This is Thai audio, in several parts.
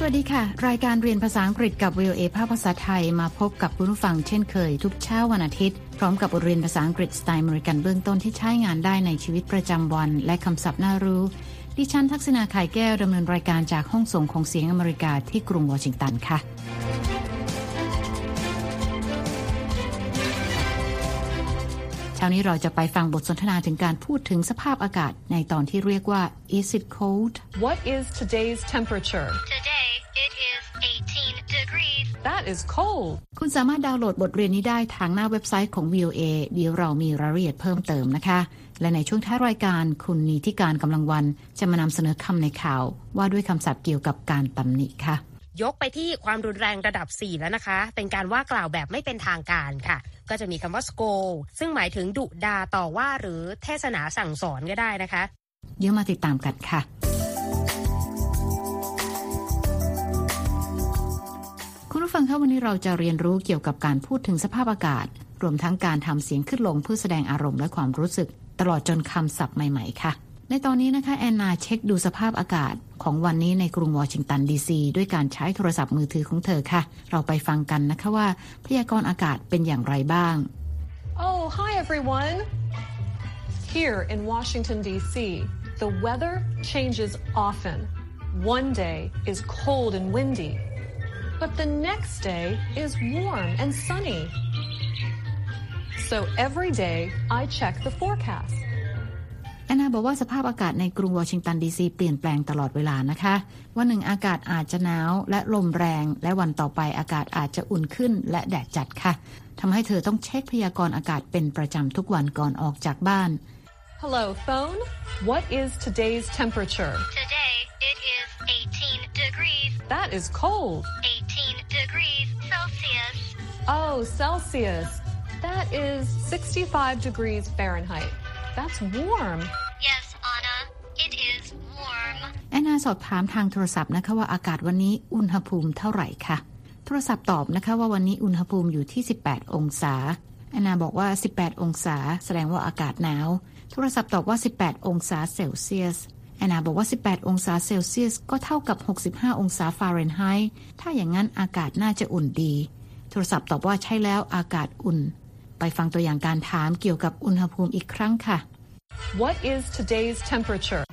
สวัสดีค่ะรายการเรียนภาษาอังกฤษกับ VOA ภาคภาษาไทยมาพบกับคุณผู้ฟังเช่นเคยทุกเช้าวันอาทิตย์พร้อมกับบทเรียนภาษาอังกฤษสไตล์อเมริกันเบื้องต้นที่ใช้งานได้ในชีวิตประจำวันและคำศัพท์น่ารู้ดิฉันทักษณาไข่แก้วดำเนินรายการจากห้องส่งของเสียงอเมริกาที่กรุงวอชิงตันค่ะเช้านี้เราจะไปฟังบทสนทนาถึงการพูดถึงสภาพอากาศในตอนที่เรียกว่า Is it cold? What is today's temperature? Today it is 18 degrees. That is cold. คุณสามารถดาวน์โหลดบทเรียนนี้ได้ทางหน้าเว็บไซต์ของ VOA เดี๋ยวเรามีรายละเอียดเพิ่มเติมนะคะและในช่วงท้ายรายการคุณนิติการกำลังวันจะมานำเสนอคำในข่าวว่าด้วยคำศัพท์เกี่ยวกับการตำหนิค่ะยกไปที่ความรุนแรงระดับ 4 แล้วนะคะเป็นการว่ากล่าวแบบไม่เป็นทางการค่ะก็จะมีคำว่า scold ซึ่งหมายถึงดุด่าต่อว่าหรือเทศนาสั่งสอนก็ได้นะคะเดี๋ยวมาติดตามกันค่ะคุณผู้ฟังคะวันนี้เราจะเรียนรู้เกี่ยวกับการพูดถึงสภาพอากาศรวมทั้งการทำเสียงขึ้นลงเพื่อแสดงอารมณ์และความรู้สึกตลอดจนคำศัพท์ใหม่ๆค่ะในตอนนี้นะคะแอนนาเช็คดูสภาพอากาศของวันนี้ในกรุงวอชิงตันดีซีด้วยการใช้โทรศัพท์มือถือของเธอค่ะเราไปฟังกันนะคะว่าพยากรณ์อากาศเป็นอย่างไรบ้าง Oh, hi everyone. Here in Washington D.C., the weather changes often. One day is cold and windy, but the next day is warm and sunny. So every day I check the forecast.แอนนาบอกว่าสภาพอากาศในกรุงวอชิงตันดีซีเปลี่ยนแปลงตลอดเวลานะคะวันหนึ่งอากาศอาจจะหนาวและลมแรงและวันต่อไปอากาศอาจจะอุ่นขึ้นและแดดจัดค่ะทำให้เธอต้องเช็คพยากรณ์อากาศเป็นประจำทุกวันก่อนออกจากบ้าน Hello phone What is today's temperature Today it is 18 degrees That is cold 18 degrees Celsius Oh Celsius That is 65 degrees Fahrenheit That's warm. Yes, Anna. It is warm. แอนนาสอบถามทางโทรศัพท์นะคะว่าอากาศวันนี้อุณหภูมิเท่าไหร่ค่ะโทรศัพท์ตอบนะคะว่าวันนี้อุณหภูมิอยู่ที่18องศาแอนนาบอกว่า18องศาแสดงว่าอากาศหนาวโทรศัพท์ตอบว่า18องศาเซลเซียสแอนนาบอกว่า18องศาเซลเซียสก็เท่ากับ65องศาฟาเรนไฮต์ถ้าอย่างนั้นอากาศน่าจะอุ่นดีโทรศัพท์ตอบว่าใช่แล้วอากาศอุ่นไปฟังตัวอย่างการถามเกี่ยวกับอุณหภูมิอีกครั้งค่ะ What is today's temperature?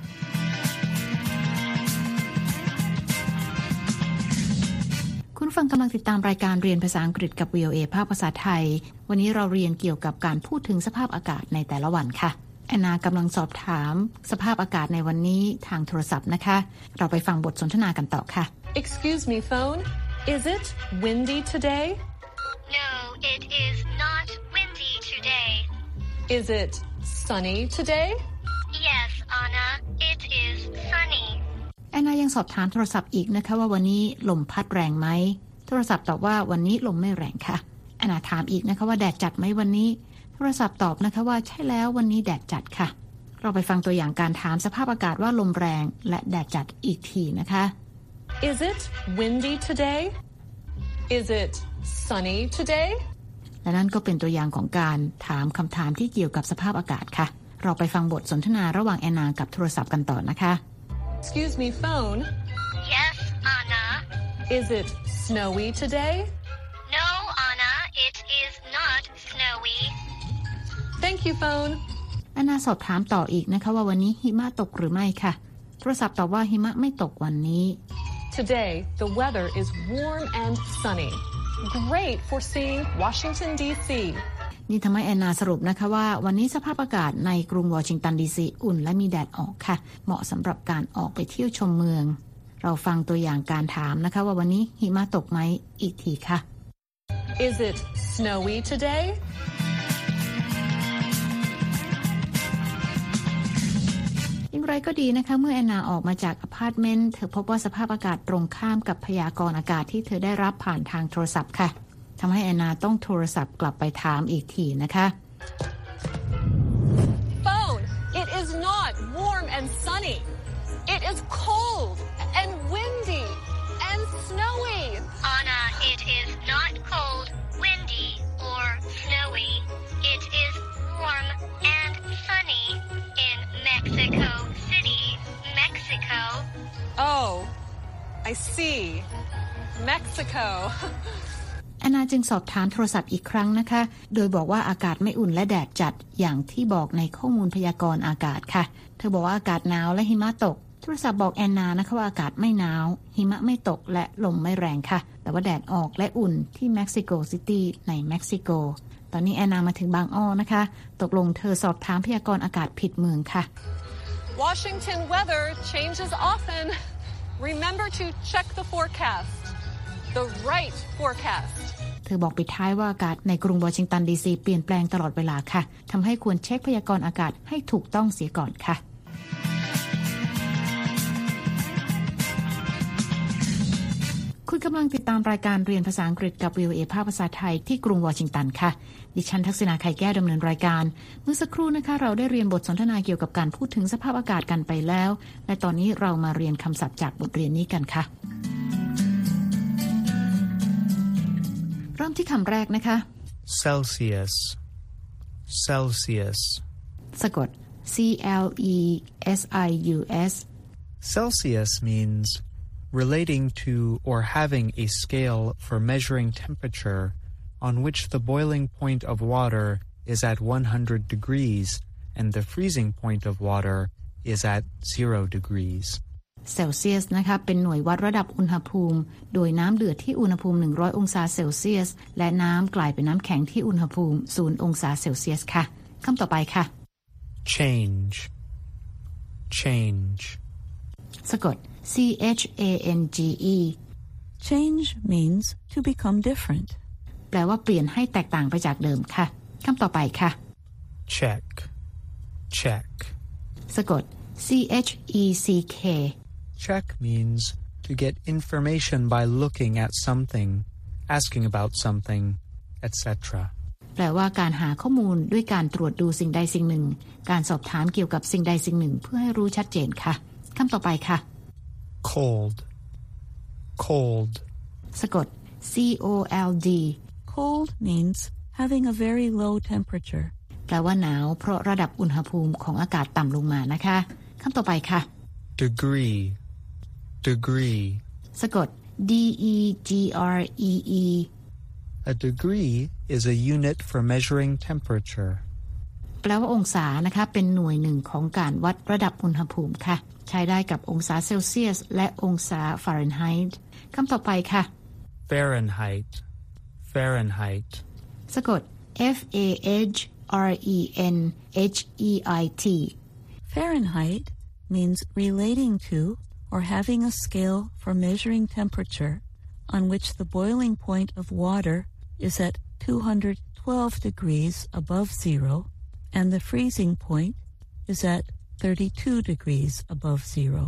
คุณฟังกำลังติดตามรายการเรียนภาษาอังกฤษกับ VOA ภาคภาษาไทยวันนี้เราเรียนเกี่ยวกับการพูดถึงสภาพอากาศในแต่ละวันค่ะแอนนากำลังสอบถามสภาพอากาศในวันนี้ทางโทรศัพท์นะคะเราไปฟังบทสนทนากันต่อค่ะ Excuse me, phone. Is it windy today? No, it is.Is it sunny today? Yes, Anna. It is sunny. แอนนายังสอบถามโทรศัพท์อีกนะคะว่าวันนี้ลมพัดแรงไหมโทรศัพท์ตอบว่าวันนี้ลมไม่แรงค่ะแอนนาถามอีกนะคะว่าแดดจัดไหมวันนี้โทรศัพท์ตอบนะคะว่าใช่แล้ววันนี้แดดจัดค่ะเราไปฟังตัวอย่างการถามสภาพอากาศว่าลมแรงและแดดจัดอีกทีนะคะ Is it windy today? Is it sunny today?และนั่นก็เป็นตัวอย่างของการถามคำถามที่เกี่ยวกับสภาพอากาศค่ะเราไปฟังบทสนทนาระหว่างแอนนากับโทรศัพท์กันต่อนะคะ Excuse me phone Yes Anna Is it snowy today No Anna It is not snowy Thank you phone แอนนาสอบถามต่ออีกนะคะว่าวันนี้หิมะตกหรือไม่ค่ะโทรศัพท์ตอบว่าหิมะไม่ตกวันนี้ Today the weather is warm and sunny Great for seeing Washington D.C. นี่ทำให้แอนนาสรุปนะคะว่าวันนี้สภาพอากาศในกรุงวอชิงตันดีซีอุ่นและมีแดดออกค่ะเหมาะสำหรับการออกไปเที่ยวชมเมืองเราฟังตัวอย่างการถามนะคะว่าวันนี้หิมะตกไหมอีกทีค่ะ Is it snowy today? อย่างไรก็ดีนะคะเมื่อแอนนาออกมาจากอพาร์ตเมนต์เธอพบว่าสภาพอากาศตรงข้ามกับพยากรณ์อากาศที่เธอได้รับผ่านทางโทรศัพท์ค่ะทำให้แอนนาต้องโทรศัพท์กลับไปถามอีกทีนะคะ Phone It is not warm and sunny It is cold and windy and snowy Anna It is not cold windy or snowy It is warm and sunny in Mexico City Mexico Oh I see Mexico แอนนาจึงสอบถามโทรศัพท์อีกครั้งนะคะโดยบอกว่าอากาศไม่อุ่นและแดดจัดอย่างที่บอกในข้อมูลพยากรณ์อากาศค่ะเธอบอกว่าอากาศหนาวและหิมะตกโทรศัพท์บอกแอนนานะคะว่าอากาศไม่หนาวหิมะไม่ตกและลมไม่แรงค่ะแต่ว่าแดดออกและอุ่นที่ Mexico City ใน Mexico ตอนนี้แอนนามาถึงบางอ้อนะคะตกลงเธอสอบถามพยากรณ์อากาศผิดเมืองค่ะ Washington weather changes often. Remember to check the forecast. The right forecast. เธอบอกปิดท้ายว่าอากาศในกรุงวอชิงตันดีซีเปลี่ยนแปลงตลอดเวลาค่ะทำให้ควรเช็คพยากรณ์อากาศให้ถูกต้องเสียก่อนค่ะคุณกำลังติดตามรายการเรียนภาษาอังกฤษกับ VOA ภาคภาษาไทยที่กรุงวอชิงตันค่ะดิฉันทักษณาไข่แก้วดำเนินรายการเมื่อสักครู่นะคะเราได้เรียนบทสนทนาเกี่ยวกับการพูดถึงสภาพอากาศกันไปแล้วและตอนนี้เรามาเรียนคำศัพท์จากบทเรียนนี้กันค่ะเริ่มที่คำแรกนะคะ Celsius Celsius สะกด C L E S I U S Celsius means relating to or having a scale for measuring temperature on which the boiling point of water is at 100 degrees and the freezing point of water is at 0 degrees. Celsius นะคะเป็นหน่วยวัดระดับอุณหภูมิโดยน้ำเดือดที่อุณหภูมิ100องศาเซลเซียสและน้ำกลายเป็นน้ำแข็งที่อุณหภูมิ0องศาเซลเซียสค่ะคำต่อไปค่ะ change change สะกดchange change means to become different แปลว่าเปลี่ยนให้แตกต่างไปจากเดิมค่ะคำต่อไปค่ะ check check สะกด check check means to get information by looking at something asking about something etc แปลว่าการหาข้อมูลด้วยการตรวจดูสิ่งใดสิ่งหนึ่งการสอบถามเกี่ยวกับสิ่งใดสิ่งหนึ่งเพื่อให้รู้ชัดเจนค่ะคำต่อไปค่ะcold cold สะกด cold cold means having a very low temperature แปลว่าหนาวเพราะระดับอุณหภูมิของอากาศต่ำลงมานะคะคำต่อไปค่ะ degree degree สะกด d e g r e e a degree is a unit for measuring temperature แปลว่าองศานะคะเป็นหน่วยหนึ่งของการวัดระดับอุณหภูมิค่ะใช้ได้กับองศาเซลเซียสและองศา Fahrenheit คำต่อไปค่ะ Fahrenheit Fahrenheit สะกด F A H R E N H E I T Fahrenheit means relating to or having a scale for measuring temperature on which the boiling point of water is at 212 degrees above zero and the freezing point is at32 degrees above zero.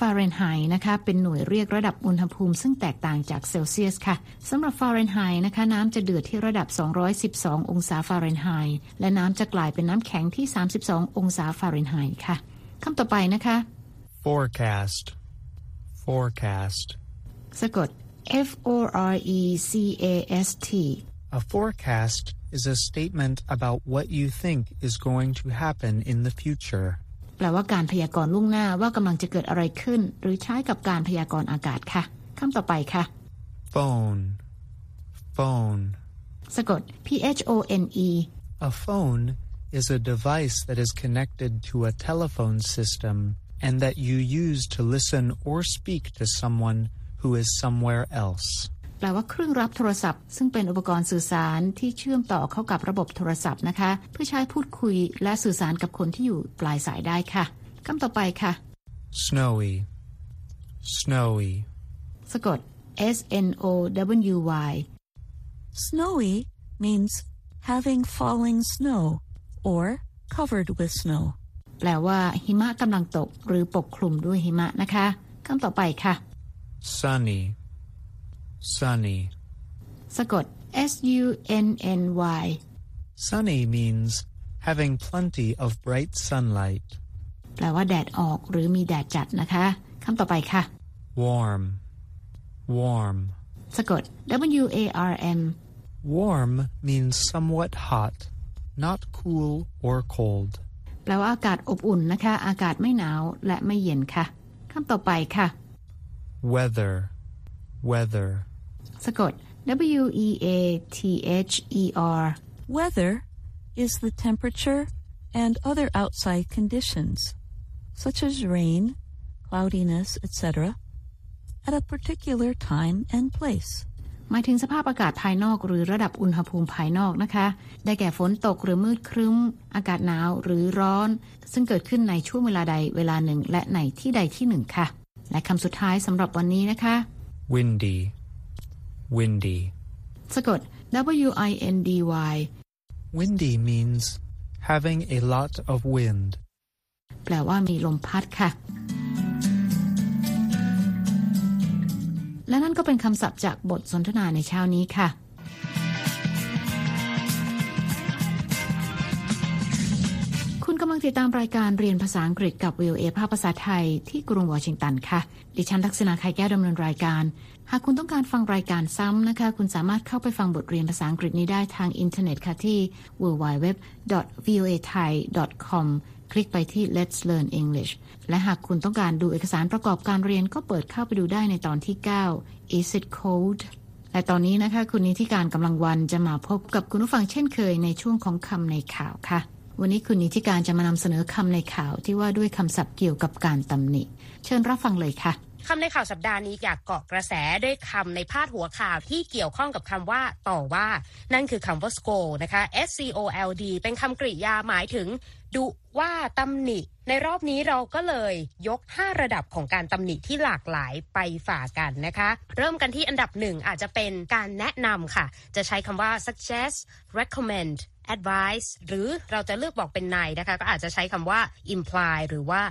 Fahrenheit นะคะเป็นหน่วยเรียกระดับอุณหภูมิซึ่งแตกต่างจากเซลเซียสค่ะสำหรับ Fahrenheit นะคะน้ำจะเดือดที่ระดับ212องศา Fahrenheit และน้ำจะกลายเป็นน้ำแข็งที่32องศา Fahrenheit ค่ะคำต่อไปนะคะ forecast forecast สะกด F O R E C A S T A forecast is a statement about what you think is going to happen in the futureแปลว่าการพยากรณ์ล่วงหน้าว่ากำลังจะเกิดอะไรขึ้นหรือใช้กับการพยากรณ์อากาศค่ะคำต่อไปค่ะ phone phone สะกด P H O N E A phone is a device that is connected to a telephone system and that you use to listen or speak to someone who is somewhere else แปลว่าเครื่องรับโทรศัพท์ซึ่งเป็นอุปกรณ์สื่อสารที่เชื่อมต่อเข้ากับระบบโทรศัพท์นะคะเพื่อใช้พูดคุยและสื่อสารกับคนที่อยู่ปลายสายได้ค่ะคำต่อไปค่ะ snowy snowy สะกด S N O W Y snowy means having falling snow or covered with snow แปลว่าหิมะกำลังตกหรือปกคลุมด้วยหิมะนะคะคำต่อไปค่ะ sunny sunny สะกด S U N N Y sunny means having plenty of bright sunlight แปลว่าแดดออกหรือมีแดดจัดนะคะคำต่อไปค่ะ warm warm สะกด W A R M warm means somewhat hot not cool or cold แปลว่าอากาศอบอุ่นนะคะอากาศไม่หนาวและไม่เย็นค่ะคำต่อไปค่ะ weather สะกด W E A T H E R Weather is the temperature and other outside conditions such as rain, cloudiness, etc. at a particular time and placeหมายถึงสภาพอากาศภายนอกหรือระดับอุณหภูมิภายนอกนะคะได้แก่ฝนตกหรือมืดครึ้มอากาศหนาวหรือร้อนซึ่งเกิดขึ้นในช่วงเวลาใดเวลาหนึ่งและในที่ใดที่หนึ่งค่ะและคำสุดท้ายสำหรับวันนี้นะคะ windy สะกด W I N D Y windy means having a lot of wind แปลว่ามีลมพัดค่ะและนั่นก็เป็นคำศัพท์จากบทสนทนาในเช้านี้ค่ะคุณกำลังติดตามรายการเรียนภาษาอังกฤษกับ VOA ภาคภาษาไทยที่กรุงวอชิงตันค่ะดิฉันลักษณาไข่แก้วดำเนินรายการหากคุณต้องการฟังรายการซ้ำนะคะคุณสามารถเข้าไปฟังบทเรียนภาษาอังกฤษนี้ได้ทางอินเทอร์เน็ตค่ะที่ www.voathai.com คลิกไปที่ Let's Learn English และหากคุณต้องการดูเอกสารประกอบการเรียนก็เปิดเข้าไปดูได้ในตอนที่ 9 Is it cold และตอนนี้นะคะคุณนิธิการกำลังวันจะมาพบกับคุณผู้ฟังเช่นเคยในช่วงของคำในข่าวค่ะวันนี้คุณนิธิการจะมานำเสนอคำในข่าวที่ว่าด้วยคำศัพท์เกี่ยวกับการตำหนิเชิญรับฟังเลยค่ะคำในข่าวสัปดาห์นี้อยากเกาะกระแสด้วยคำในพาดหัวข่าวที่เกี่ยวข้องกับคำว่าต่อว่านั่นคือคำว่า scold นะคะ S C O L D เป็นคำกริยาหมายถึงดุว่าตำหนิในรอบนี้เราก็เลยยก5ระดับของการตำหนิที่หลากหลายไปฝ่ากันนะคะเริ่มกันที่อันดับ1อาจจะเป็นการแนะนำค่ะจะใช้คำว่า suggest recommend advice หรือเราจะเลือกบอกเป็นในนะคะก็อาจจะใช้คำว่า imply หรือว่า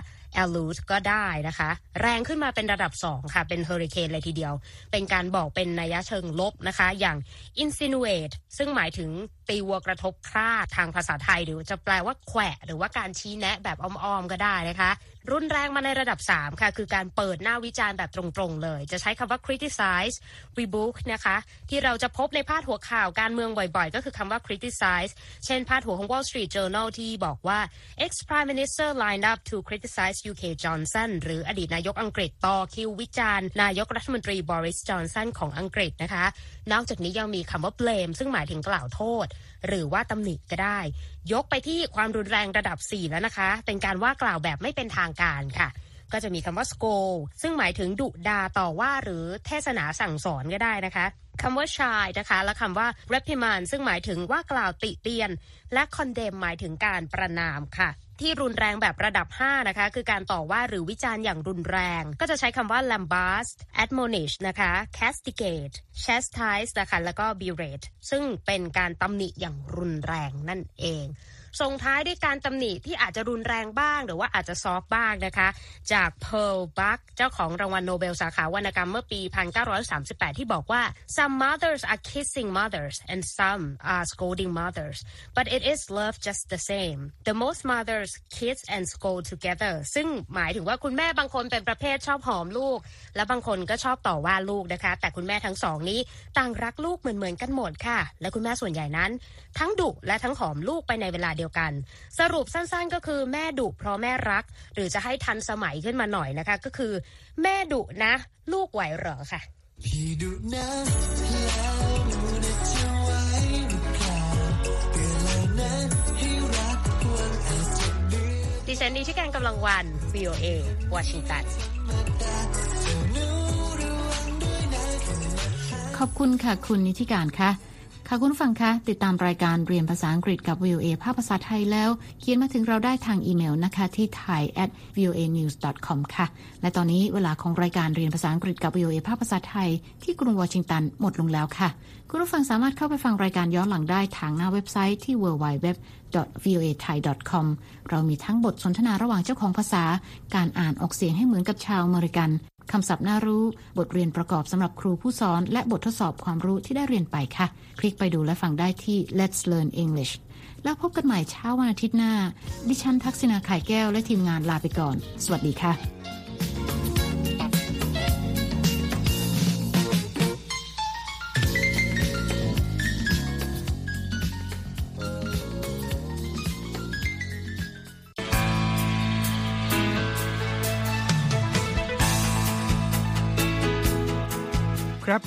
allude ก็ได้นะคะแรงขึ้นมาเป็นระดับ2ค่ะเป็นเฮอริเคนเลยทีเดียวเป็นการบอกเป็นนัยเชิงลบนะคะอย่าง insinuate ซึ่งหมายถึงตีวัวกระทบคร่าทางภาษาไทยหรือจะแปลว่าแขวะหรือว่าการชี้แนะแบบอ้อมๆก็ได้นะคะรุนแรงมาในระดับ3ค่ะคือการเปิดหน้าวิจารณ์แบบตรงๆเลยจะใช้คำว่า criticize rebuke นะคะที่เราจะพบในพาดหัวข่าวการเมืองบ่อยๆก็คือคำว่า criticize เช่นพาดหัวของ Wall Street Journal ที่บอกว่า ex prime minister lined up to criticize UK Johnson หรืออดีตนายกอังกฤษต่อคิววิจารณ์นายกรัฐมนตรี Boris Johnson ของอังกฤษนะคะนอกจากนี้ยังมีคำว่า blame ซึ่งหมายถึงกล่าวโทษหรือว่าตำหนิก็ได้ยกไปที่ความรุนแรงระดับ4แล้วนะคะเป็นการว่ากล่าวแบบไม่เป็นทางการค่ะก็จะมีคำว่า scold ซึ่งหมายถึงดุด่าต่อว่าหรือเทศนาสั่งสอนก็ได้นะคะคำว่า chide นะคะและคำว่า reprimand ซึ่งหมายถึงว่ากล่าวติเตียนและ condemn หมายถึงการประณามค่ะที่รุนแรงแบบระดับ5นะคะคือการต่อว่าหรือวิจารณ์อย่างรุนแรงก็จะใช้คำว่า lambast admonish นะคะ castigate chastise นะคะแล้วก็ berate ซึ่งเป็นการตำหนิอย่างรุนแรงนั่นเองส่งท้ายด้วยการตำหนิที่อาจจะรุนแรงบ้างหรือว่าอาจจะซอฟบ้างนะคะจากเพิร์ลบัคเจ้าของรางวัลโนเบลสาขาวรรณกรรมเมื่อปี 1938 ที่บอกว่า some mothers are kissing mothers and some are scolding mothers but it is love just the same the most mothers kiss and scold together ซึ่งหมายถึงว่าคุณแม่บางคนเป็นประเภทชอบหอมลูกและบางคนก็ชอบต่อว่าลูกนะคะแต่คุณแม่ทั้งสองนี้ต่างรักลูกเหมือนกันหมดค่ะและคุณแม่ส่วนใหญ่นั้นทั้งดุและทั้งหอมลูกไปในเวลาเดียวสรุปสั้นๆก็คือแม่ดุเพราะแม่รักหรือจะให้ทันสมัยขึ้นมาหน่อยนะคะก็คือแม่ดุนะลูกไหวเหรอค่ะพี่ดุนะแล้วลูกจะไหวหรือเปล่าเวลานั้นให้รักควรอาจจะเบื่อดิฉันดีที่การกำลังวัน VOA Washington ขอบคุณค่ะคุณนิธิการค่ะค่ะคุณฟังคะติดตามรายการเรียนภาษาอังกฤษกับ VOA ภาคภาษาไทยแล้วเขียนมาถึงเราได้ทางอีเมลนะคะที่ thai@voanews.com ค่ะและตอนนี้เวลาของรายการเรียนภาษาอังกฤษกับ VOA ภาคภาษาไทยที่กรุงวอชิงตันหมดลงแล้วค่ะคุณผู้ฟังสามารถเข้าไปฟังรายการย้อนหลังได้ทางหน้าเว็บไซต์ที่ www.voathai.com เรามีทั้งบทสนทนาระหว่างเจ้าของภาษาการอ่านออกเสียงให้เหมือนกับชาวอเมริกันคำศัพท์น่ารู้บทเรียนประกอบสำหรับครูผู้สอนและบททดสอบความรู้ที่ได้เรียนไปค่ะคลิกไปดูและฟังได้ที่ Let's Learn English แล้วพบกันใหม่เช้าวันอาทิตย์หน้าดิฉันทักษิณา ไข่แก้วและทีมงานลาไปก่อนสวัสดีค่ะ ครับ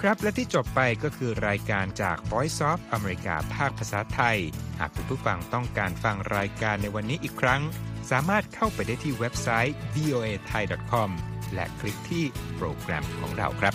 ครับและที่จบไปก็คือรายการจาก Voice of America ภาคภาษาไทยหากคุณผู้ฟังต้องการฟังรายการในวันนี้อีกครั้งสามารถเข้าไปได้ที่เว็บไซต์ voathai.com และคลิกที่โปรแกรมของเราครับ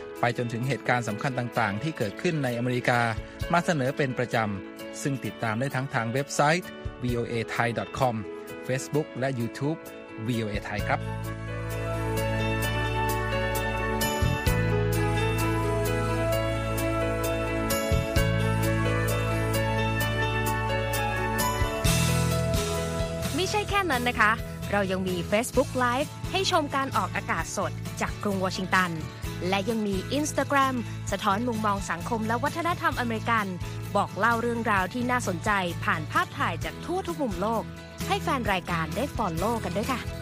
ไปจนถึงเหตุการณ์สำคัญต่างๆที่เกิดขึ้นในอเมริกามาเสนอเป็นประจำซึ่งติดตามได้ทั้งทางเว็บไซต์ voathai.com Facebook และ YouTube VOA Thai ครับไม่ใช่แค่นั้นนะคะเรายังมี Facebook Live ให้ชมการออกอากาศสดจากกรุงวอชิงตันและยังมี Instagram สะท้อนมุมมองสังคมและวัฒนธรรมอเมริกันบอกเล่าเรื่องราวที่น่าสนใจผ่านภาพถ่ายจากทั่วทุกมุมโลกให้แฟนรายการได้ฟอลโล่กันด้วยค่ะ